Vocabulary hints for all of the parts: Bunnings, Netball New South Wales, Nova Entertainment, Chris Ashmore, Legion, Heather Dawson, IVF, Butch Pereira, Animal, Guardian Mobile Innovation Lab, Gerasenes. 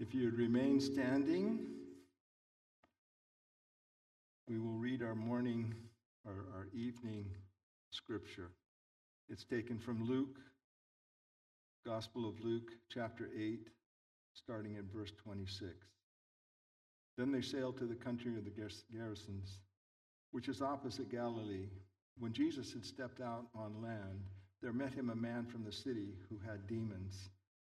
If you remain standing, we will read our morning or our evening scripture. It's taken from Luke, Gospel of Luke, chapter 8, starting at verse 26. Then they sailed to the country of the Gerasenes, which is opposite Galilee. When Jesus had stepped out on land, there met him a man from the city who had demons.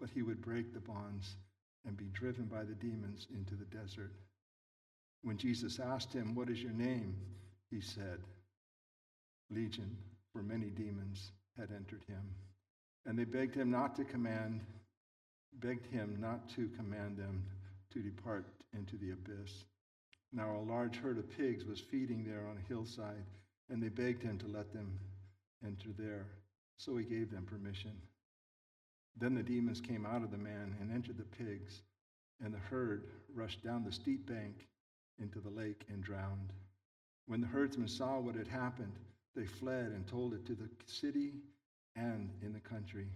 but he would break the bonds and be driven by the demons into the desert. When Jesus asked him, "What is your name?" he said, "Legion," for many demons had entered him. And they begged him not to command them to depart into the abyss. Now a large herd of pigs was feeding there on a hillside, and they begged him to let them enter there. So he gave them permission. Then the demons came out of the man and entered the pigs, and the herd rushed down the steep bank into the lake and drowned. When the herdsmen saw what had happened, they fled and told it to the city and in the country.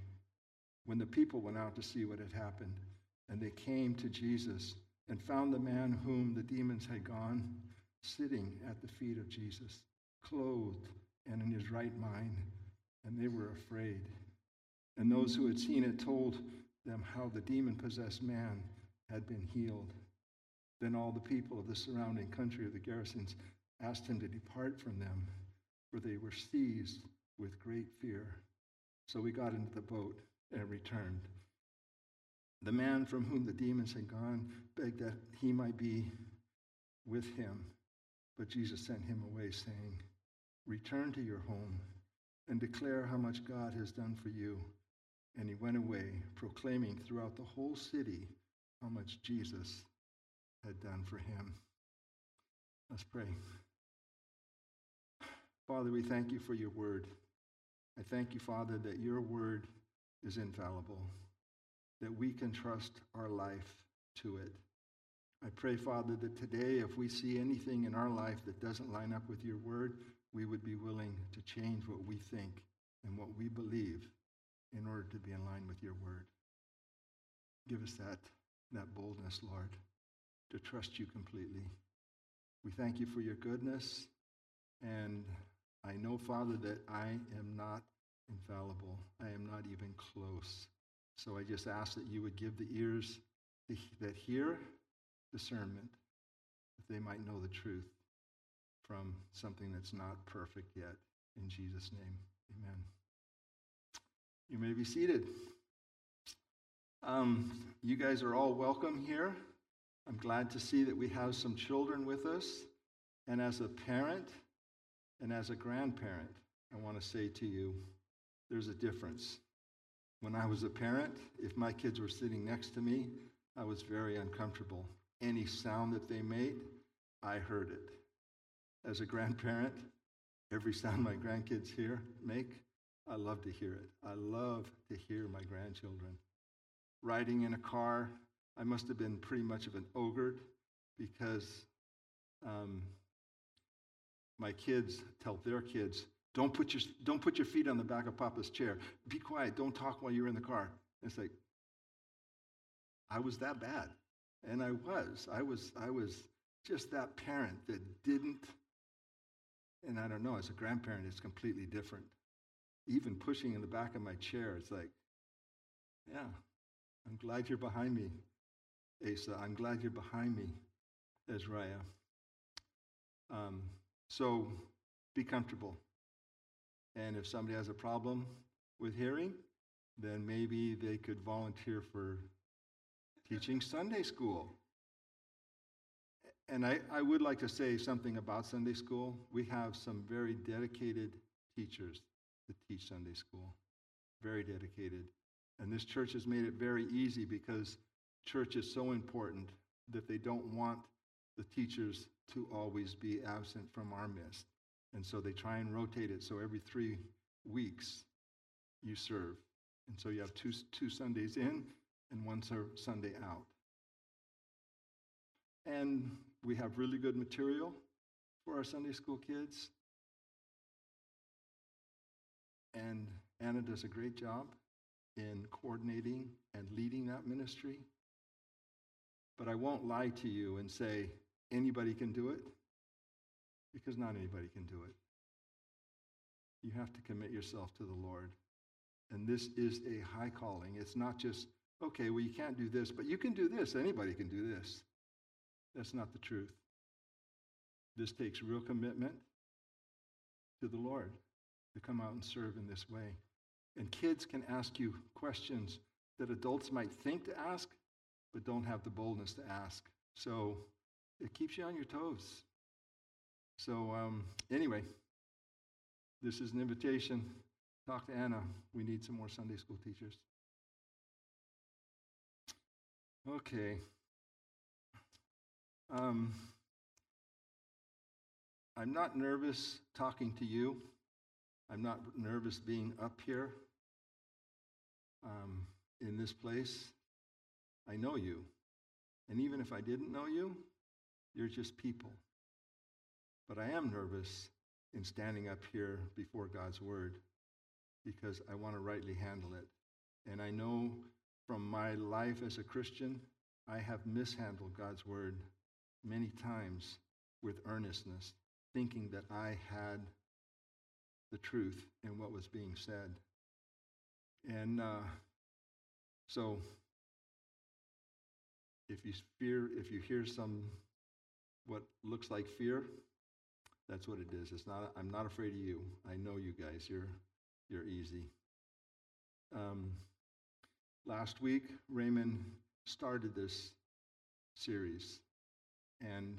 When the people went out to see what had happened, and they came to Jesus and found the man whom the demons had gone sitting at the feet of Jesus, clothed and in his right mind, and they were afraid. And those who had seen it told them how the demon-possessed man had been healed. Then all the people of the surrounding country of the Gerasenes asked him to depart from them, for they were seized with great fear. So he got into the boat and returned. The man from whom the demons had gone begged that he might be with him, but Jesus sent him away, saying, "Return to your home and declare how much God has done for you." And he went away, proclaiming throughout the whole city how much Jesus had done for him. Let's pray. Father, we thank you for your word. I thank you, Father, that your word is infallible, that we can trust our life to it. I pray, Father, that today, if we see anything in our life that doesn't line up with your word, we would be willing to change what we think and what we believe in order to be in line with your word. Give us that boldness, Lord, to trust you completely. We thank you for your goodness, and I know, Father, that I am not infallible. I am not even close. So I just ask that you would give the ears that hear discernment, that they might know the truth from something that's not perfect yet. In Jesus' name, amen. You may be seated. You guys are all welcome here. I'm glad to see that we have some children with us. And as a parent and as a grandparent, I want to say to you, there's a difference. When I was a parent, if my kids were sitting next to me, I was very uncomfortable. Any sound that they made, I heard it. As a grandparent, every sound my grandkids make, I love to hear it. I love to hear my grandchildren. Riding in a car, I must have been pretty much of an ogre, because my kids tell their kids, "Don't put your feet on the back of Papa's chair. Be quiet. Don't talk while you're in the car." And it's like, I was that bad, and I was just that parent that didn't. And I don't know, as a grandparent, it's completely different. Even pushing in the back of my chair, it's like, yeah, I'm glad you're behind me, Asa. I'm glad you're behind me, Ezraiah. So be comfortable. And if somebody has a problem with hearing, then maybe they could volunteer for teaching Sunday school. And I would like to say something about Sunday school. We have some very dedicated teachers that teach Sunday school. Very dedicated. And this church has made it very easy, because church is so important that they don't want the teachers to always be absent from our midst. And so they try and rotate it. So every 3 weeks you serve. And so you have two Sundays in and one Sunday out. And we have really good material for our Sunday school kids. And Anna does a great job in coordinating and leading that ministry. But I won't lie to you and say anybody can do it, because not anybody can do it. You have to commit yourself to the Lord. And this is a high calling. It's not just, okay, well, you can't do this, but you can do this. Anybody can do this. That's not the truth. This takes real commitment to the Lord to come out and serve in this way. And kids can ask you questions that adults might think to ask, but don't have the boldness to ask. So it keeps you on your toes. So anyway, this is an invitation. Talk to Anna. We need some more Sunday school teachers. Okay. I'm not nervous talking to you. I'm not nervous being up here in this place. I know you. And even if I didn't know you, you're just people. But I am nervous in standing up here before God's word, because I want to rightly handle it. And I know from my life as a Christian, I have mishandled God's word many times with earnestness, thinking that I had the truth in what was being said. And so if you hear what looks like fear, that's what it is. It's not. I'm not afraid of you. I know you guys. You're easy. Last week, Raymond started this series, and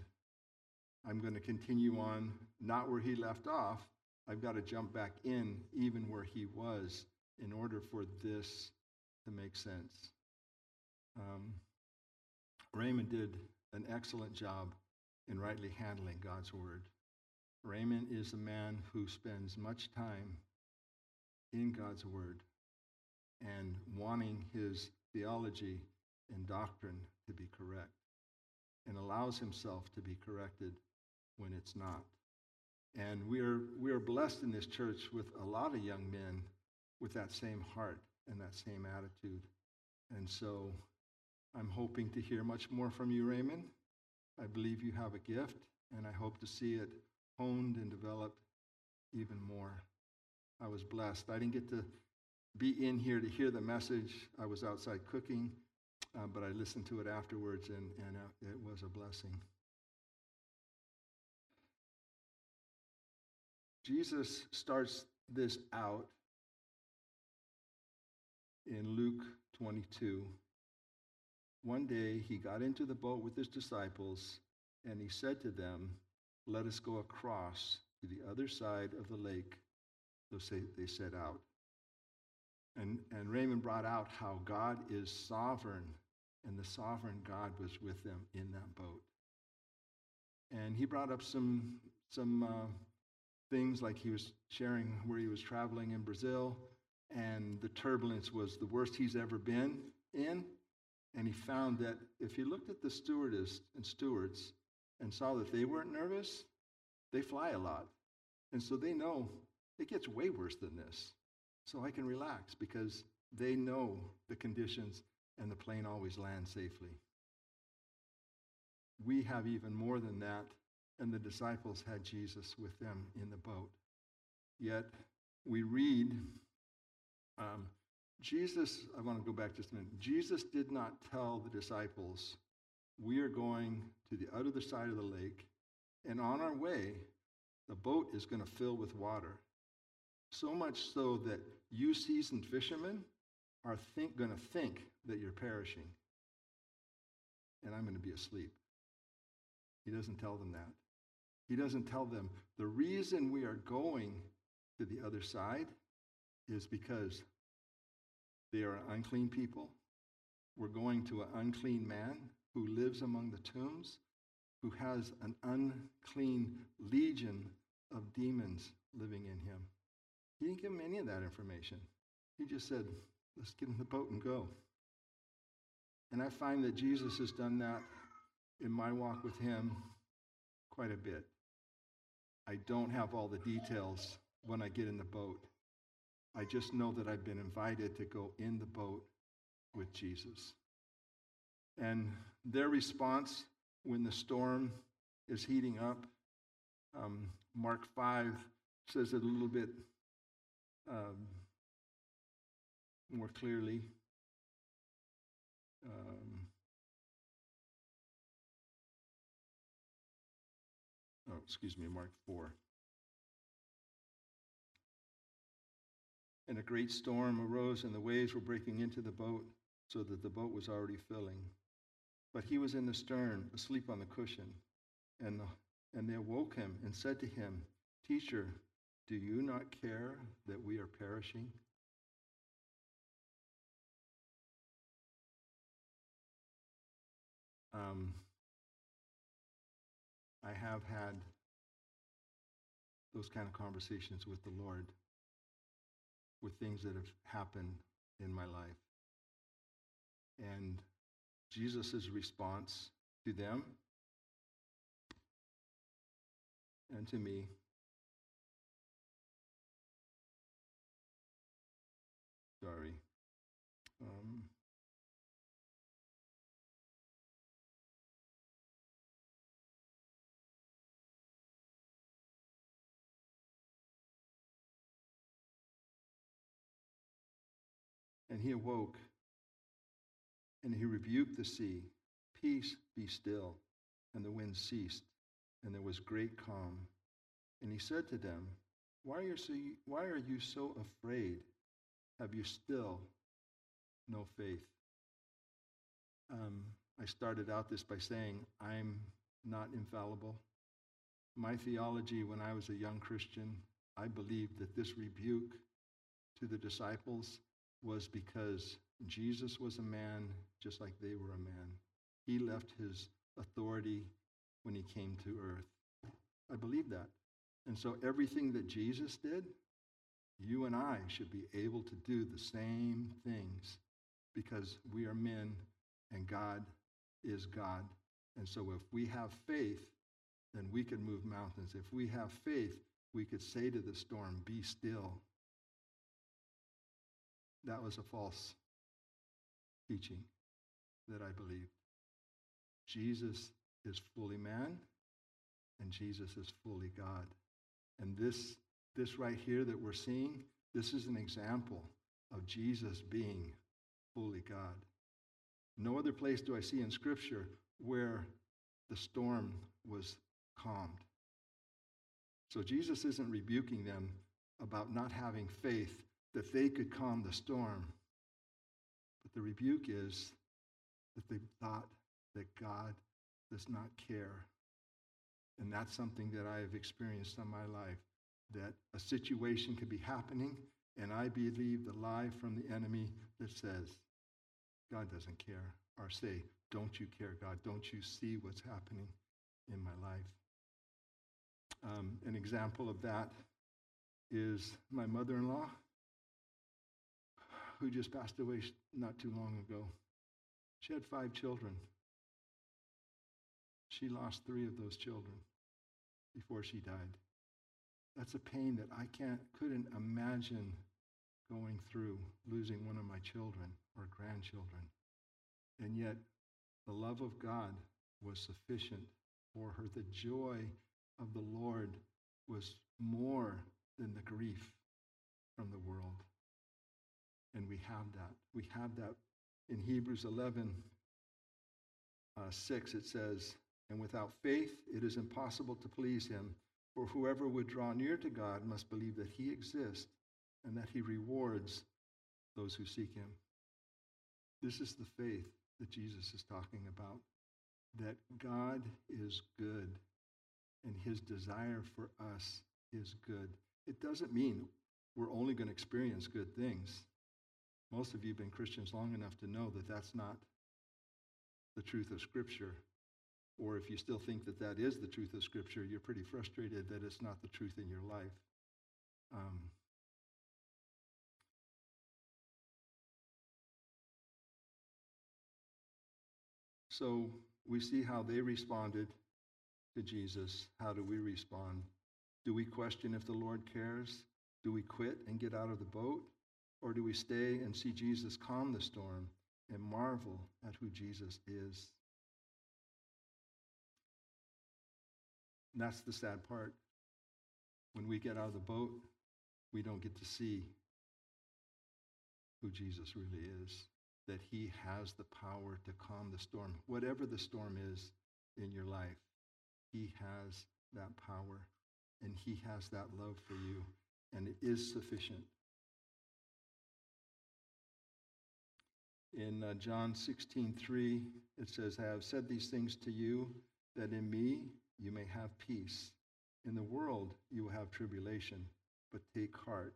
I'm going to continue on not where he left off. I've got to jump back in even where he was in order for this to make sense. Raymond did an excellent job in rightly handling God's word. Raymond is a man who spends much time in God's word and wanting his theology and doctrine to be correct, and allows himself to be corrected when it's not. And we are blessed in this church with a lot of young men with that same heart and that same attitude. And so I'm hoping to hear much more from you, Raymond. I believe you have a gift, and I hope to see it honed and developed even more. I was blessed. I didn't get to be in here to hear the message. I was outside cooking, but I listened to it afterwards, and it was a blessing. Jesus starts this out in Luke 22. One day he got into the boat with his disciples, and he said to them, "Let us go across to the other side of the lake." So they set out. And Raymond brought out how God is sovereign, and the sovereign God was with them in that boat. And he brought up some things, like he was sharing where he was traveling in Brazil, and the turbulence was the worst he's ever been in. And he found that if he looked at the stewardess and stewards and saw that they weren't nervous, they fly a lot. And so they know it gets way worse than this. So I can relax, because they know the conditions, and the plane always lands safely. We have even more than that, and the disciples had Jesus with them in the boat. Yet we read, Jesus, I want to go back just a minute. Jesus did not tell the disciples, "We are going to the other side of the lake, and on our way, the boat is going to fill with water. So much so that you seasoned fishermen are going to think that you're perishing, and I'm going to be asleep." He doesn't tell them that. He doesn't tell them the reason we are going to the other side is because they are an unclean people. we're going to an unclean man who lives among the tombs, who has an unclean legion of demons living in him. He didn't give him any of that information. He just said, let's get in the boat and go. And I find that Jesus has done that in my walk with him quite a bit. I don't have all the details when I get in the boat. I just know that I've been invited to go in the boat with Jesus. And their response when the storm is heating up, Mark 5 says it a little bit more clearly. Mark 4. And a great storm arose, and the waves were breaking into the boat, so that the boat was already filling. But he was in the stern, asleep on the cushion. And they awoke him and said to him, "Teacher, do you not care that we are perishing?" I have had those kind of conversations with the Lord, with things that have happened in my life. And Jesus' response to them and to me And he awoke, and he rebuked the sea. "Peace, be still." And the wind ceased, and there was great calm. And he said to them, Why are you so afraid? Have you still no faith?" I started out this by saying, I'm not infallible. My theology when I was a young Christian, I believed that this rebuke to the disciples was because Jesus was a man just like they were a man. He left his authority when he came to earth. I believe that. And so everything that Jesus did, you and I should be able to do the same things because we are men and God is God. And so if we have faith, then we can move mountains. If we have faith, we could say to the storm, "Be still." That was a false teaching that I believed. Jesus is fully man, and Jesus is fully God. And this right here that we're seeing, this is an example of Jesus being fully God. No other place do I see in Scripture where the storm was calmed. So Jesus isn't rebuking them about not having faith that they could calm the storm. But the rebuke is that they thought that God does not care. And that's something that I have experienced in my life, that a situation could be happening, and I believe the lie from the enemy that says, "God doesn't care," or say, "Don't you care, God? Don't you see what's happening in my life?" An example of that is my mother-in-law, who just passed away not too long ago. She had 5 children. She lost 3 of those children before she died. That's a pain that I couldn't imagine going through, losing one of my children or grandchildren. And yet, the love of God was sufficient for her. The joy of the Lord was more than the grief from the world. And we have that. We have that in Hebrews 11, 6, it says, "And without faith it is impossible to please him, for whoever would draw near to God must believe that he exists and that he rewards those who seek him." This is the faith that Jesus is talking about, that God is good and his desire for us is good. It doesn't mean we're only going to experience good things. Most of you have been Christians long enough to know that that's not the truth of Scripture. Or if you still think that that is the truth of Scripture, you're pretty frustrated that it's not the truth in your life. So we see how they responded to Jesus. How do we respond? Do we question if the Lord cares? Do we quit and get out of the boat? Or do we stay and see Jesus calm the storm and marvel at who Jesus is? And that's the sad part. When we get out of the boat, we don't get to see who Jesus really is, that he has the power to calm the storm. Whatever the storm is in your life, he has that power, and he has that love for you, and it is sufficient. In John 16:3, it says, "I have said these things to you, that in me you may have peace. In the world you will have tribulation, but take heart,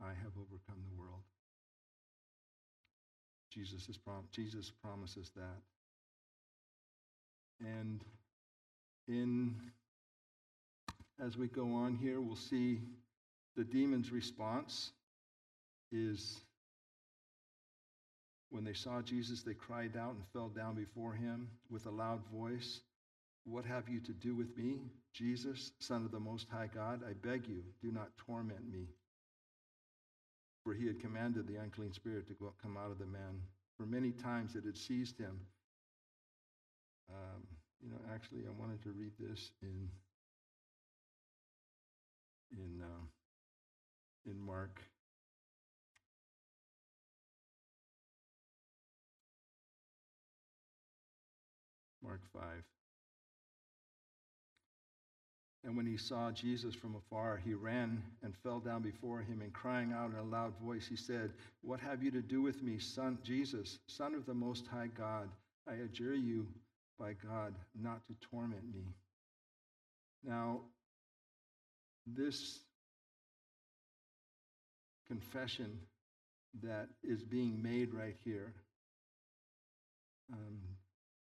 I have overcome the world." Jesus promises that. And as we go on here, we'll see the demon's response is, when they saw Jesus, they cried out and fell down before him with a loud voice. "What have you to do with me, Jesus, Son of the Most High God? I beg you, do not torment me." For he had commanded the unclean spirit to come out of the man. For many times it had seized him. Actually, I wanted to read this in Mark. Mark 5. "And when he saw Jesus from afar, he ran and fell down before him, and crying out in a loud voice, he said, 'What have you to do with me, Son Jesus, Son of the Most High God? I adjure you by God not to torment me.'" Now, this confession that is being made right here,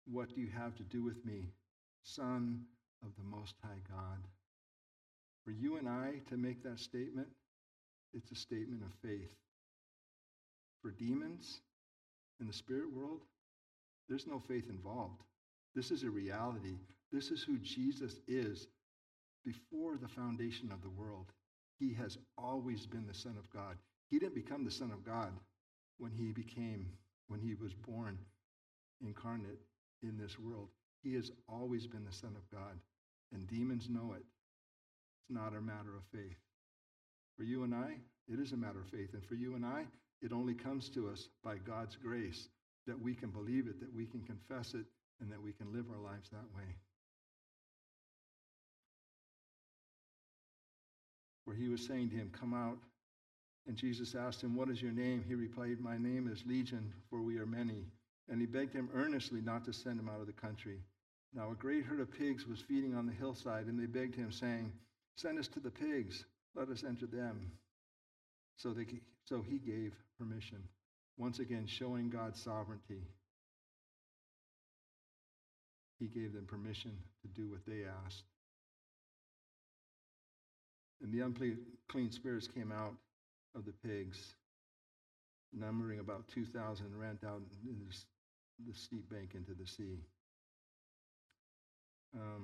"What do you have to do with me, Son of the Most High God?" For you and I to make that statement, it's a statement of faith. For demons in the spirit world, there's no faith involved. This is a reality. This is who Jesus is. Before the foundation of the world, he has always been the Son of God. He didn't become the Son of God when he was born incarnate in this world. He has always been the Son of God, and demons know it. It's not a matter of faith. For you and I, it is a matter of faith. And for you and I, it only comes to us by God's grace, that we can believe it, that we can confess it, and that we can live our lives that way. "For he was saying to him, 'Come out.' And Jesus asked him, 'What is your name?' He replied, 'My name is Legion, for we are many.' And he begged him earnestly not to send him out of the country. Now a great herd of pigs was feeding on the hillside, and they begged him, saying, 'Send us to the pigs, let us enter them.' So he gave permission," once again showing God's sovereignty. He gave them permission to do what they asked. "And the unclean spirits came out of the pigs, numbering about 2,000, and ran down the steep bank into the sea." I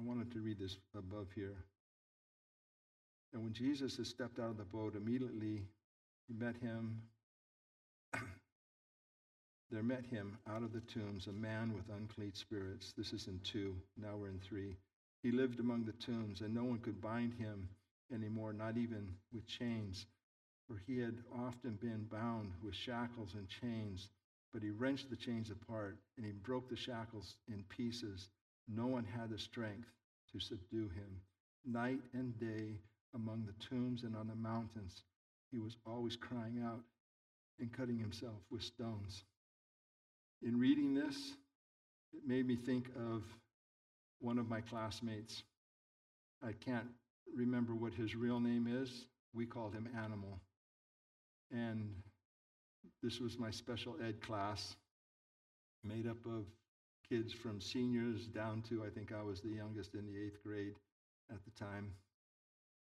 wanted to read this above here. "And when Jesus had stepped out of the boat, immediately there met him out of the tombs a man with unclean spirits." This is in 2. Now we're in 3. "He lived among the tombs, and no one could bind him anymore, not even with chains. For he had often been bound with shackles and chains, but he wrenched the chains apart, and he broke the shackles in pieces. No one had the strength to subdue him. Night and day, among the tombs and on the mountains, he was always crying out and cutting himself with stones." In reading this, it made me think of one of my classmates. I can't remember what his real name is. We called him Animal. And this was my special ed class, made up of kids from seniors down to, I think I was the youngest in the 8th grade at the time.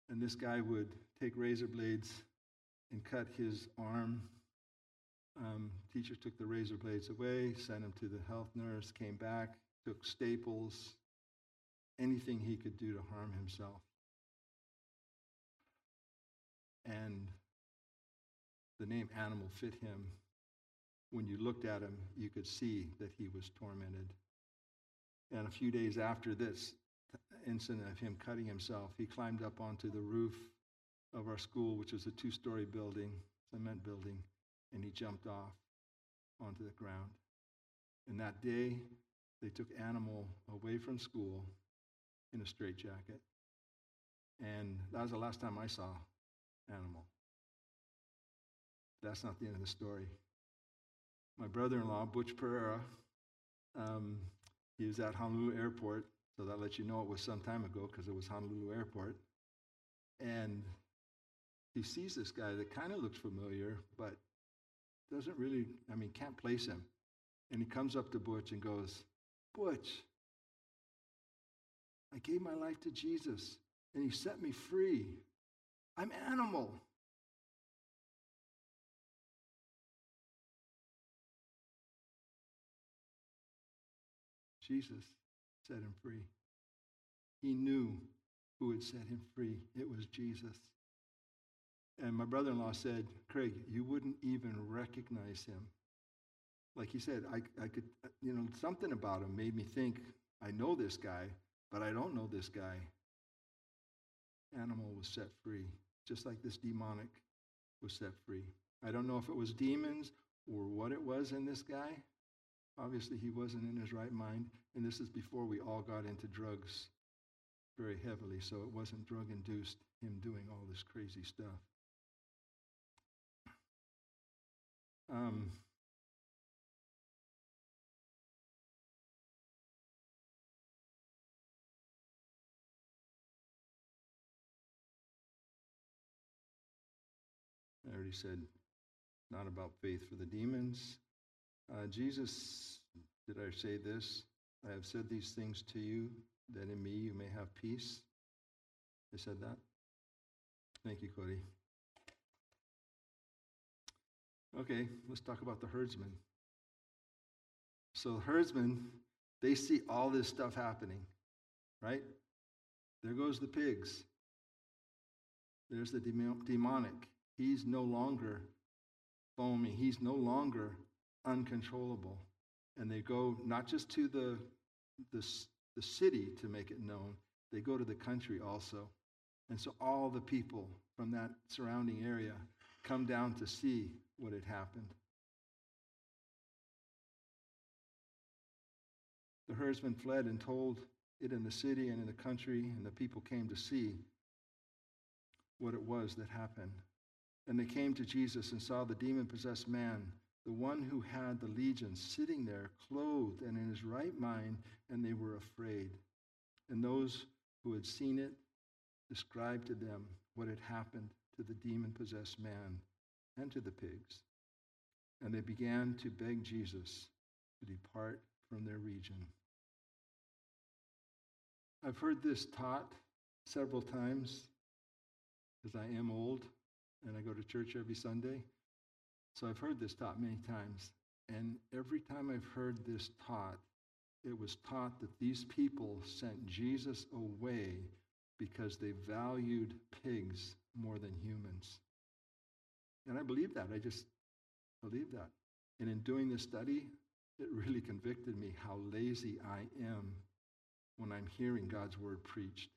And this guy would take razor blades and cut his arm. Teacher took the razor blades away, sent him to the health nurse, came back, took staples, anything he could do to harm himself. And the name Animal fit him. When you looked at him, you could see that he was tormented. And a few days after this incident of him cutting himself, he climbed up onto the roof of our school, which was a 2-story building, cement building, and he jumped off onto the ground. And that day, they took Animal away from school in a straitjacket. And that was the last time I saw Animal. That's not the end of the story. My brother-in-law, Butch Pereira, he was at Honolulu Airport, so that lets you know it was some time ago because it was Honolulu Airport. And he sees this guy that kind of looks familiar, but doesn't really, I mean, can't place him. And he comes up to Butch and goes, "Butch, I gave my life to Jesus, and he set me free. I'm Animal." Jesus set him free. He knew who had set him free. It was Jesus. And my brother-in-law said, "Craig, you wouldn't even recognize him." Like he said, I could, you know, something about him made me think, I know this guy, but I don't know this guy. Animal was set free, just like this demonic was set free. I don't know if it was demons or what it was in this guy. Obviously, he wasn't in his right mind, and this is before we all got into drugs very heavily, so it wasn't drug-induced, him doing all this crazy stuff. I already said, not about faith for the demons. Jesus, did I say this? "I have said these things to you, that in me you may have peace." I said that? Thank you, Cody. Okay, let's talk about the herdsmen. So the herdsmen, they see all this stuff happening, right? There goes the pigs. There's the demonic. He's no longer foaming. He's no longer uncontrollable. And they go not just to the city to make it known, they go to the country also. And so all the people from that surrounding area come down to see what had happened. The herdsmen fled and told it in the city and in the country, and the people came to see what it was that happened. And they came to Jesus and saw the demon-possessed man, the one who had the legion, sitting there, clothed and in his right mind, and they were afraid. And those who had seen it described to them what had happened to the demon-possessed man and to the pigs. And they began to beg Jesus to depart from their region. I've heard this taught several times because I am old and I go to church every Sunday. So I've heard this taught many times, and every time I've heard this taught, it was taught that these people sent Jesus away because they valued pigs more than humans. And I believe that. I just believe that. And in doing this study, it really convicted me how lazy I am when I'm hearing God's word preached.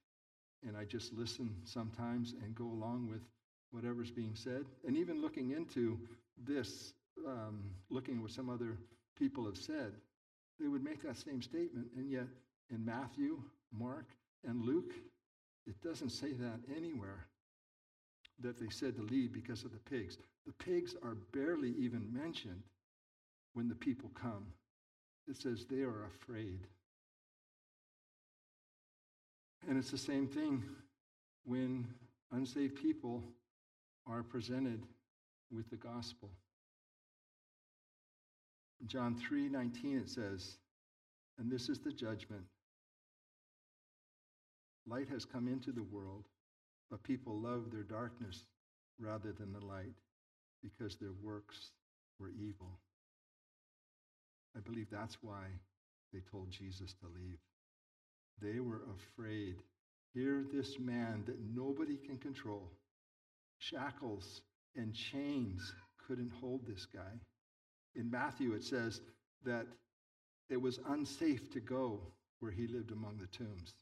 And I just listen sometimes and go along with whatever's being said, and even looking into this, looking at what some other people have said, they would make that same statement, and yet in Matthew, Mark, and Luke, it doesn't say that anywhere, that they said to leave because of the pigs. The pigs are barely even mentioned when the people come. It says they are afraid. And it's the same thing when unsaved people are presented with the gospel. In John 3:19, it says, and this is the judgment. Light has come into the world, but people love their darkness rather than the light because their works were evil. I believe that's why they told Jesus to leave. They were afraid. Here, this man that nobody can control, shackles and chains couldn't hold this guy. In Matthew, it says that it was unsafe to go where he lived among the tombs.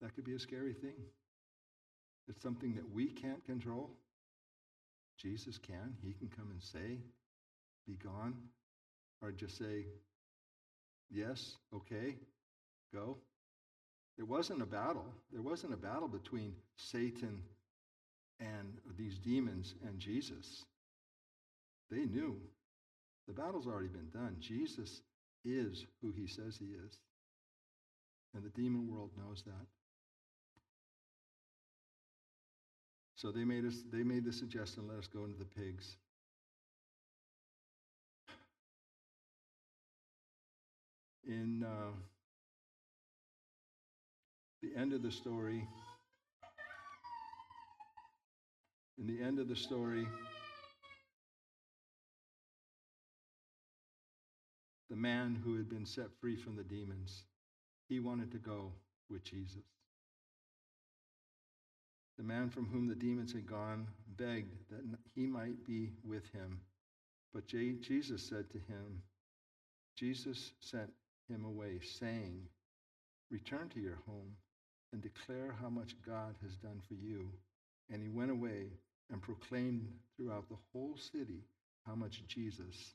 That could be a scary thing. It's something that we can't control. Jesus can. He can come and say, be gone. Or just say, yes, okay, go. There wasn't a battle. There wasn't a battle between Satan and these demons and Jesus. They knew. The battle's already been done. Jesus is who he says he is. And the demon world knows that. So they made the suggestion, let us go into the pigs. In the end of the story, the man who had been set free from the demons, he wanted to go with Jesus. The man from whom the demons had gone begged that he might be with him. But Jesus said to him, Jesus sent him away, saying, return to your home and declare how much God has done for you. And he went away and proclaimed throughout the whole city how much Jesus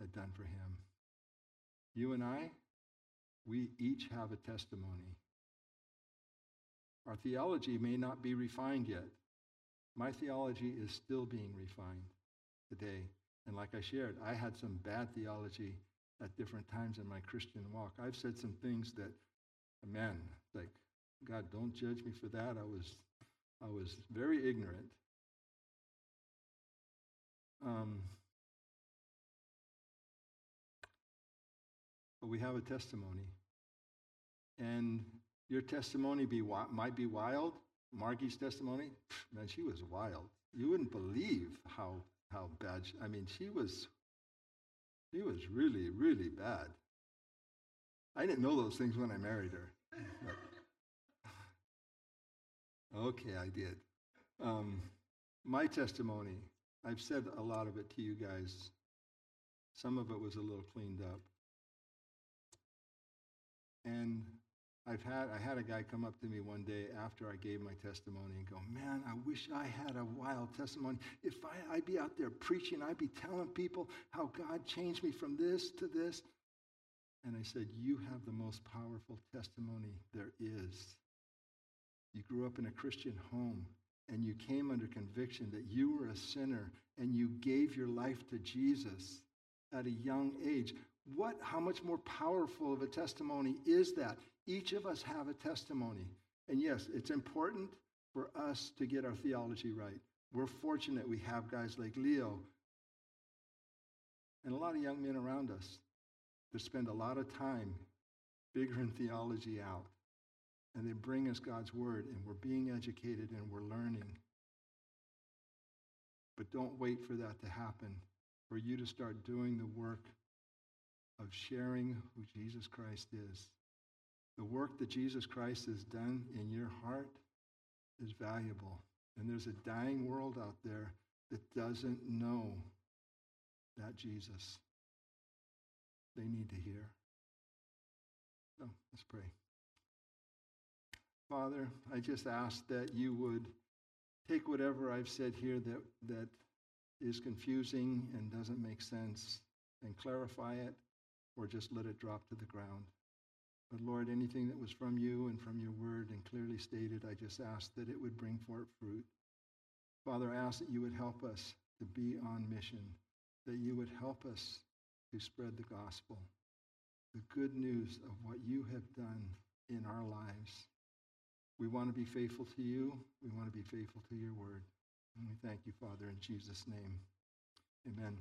had done for him. You and I, we each have a testimony. Our theology may not be refined yet. My theology is still being refined today. And like I shared, I had some bad theology at different times in my Christian walk. I've said some things that, man, like, God, don't judge me for that. I was very ignorant. But we have a testimony. And your testimony might be wild. Margie's testimony, man, she was wild. You wouldn't believe how bad. She was really, really bad. I didn't know those things when I married her. Okay, I did. My testimony, I've said a lot of it to you guys. Some of it was a little cleaned up. And I had a guy come up to me one day after I gave my testimony and go, man, I wish I had a wild testimony. If I'd be out there preaching, I'd be telling people how God changed me from this to this. And I said, you have the most powerful testimony there is. You grew up in a Christian home, and you came under conviction that you were a sinner, and you gave your life to Jesus at a young age. How much more powerful of a testimony is that? Each of us have a testimony. And yes, it's important for us to get our theology right. We're fortunate we have guys like Leo and a lot of young men around us that spend a lot of time figuring theology out. And they bring us God's word, and we're being educated and we're learning. But don't wait for that to happen, for you to start doing the work of sharing who Jesus Christ is. The work that Jesus Christ has done in your heart is valuable. And there's a dying world out there that doesn't know that Jesus. They need to hear. So let's pray. Father, I just ask that you would take whatever I've said here that is confusing and doesn't make sense and clarify it, or just let it drop to the ground. But Lord, anything that was from you and from your word and clearly stated, I just ask that it would bring forth fruit. Father, I ask that you would help us to be on mission, that you would help us to spread the gospel. the good news of what you have done in our lives. We want to be faithful to you. We want to be faithful to your word. And we thank you, Father, in Jesus' name. Amen.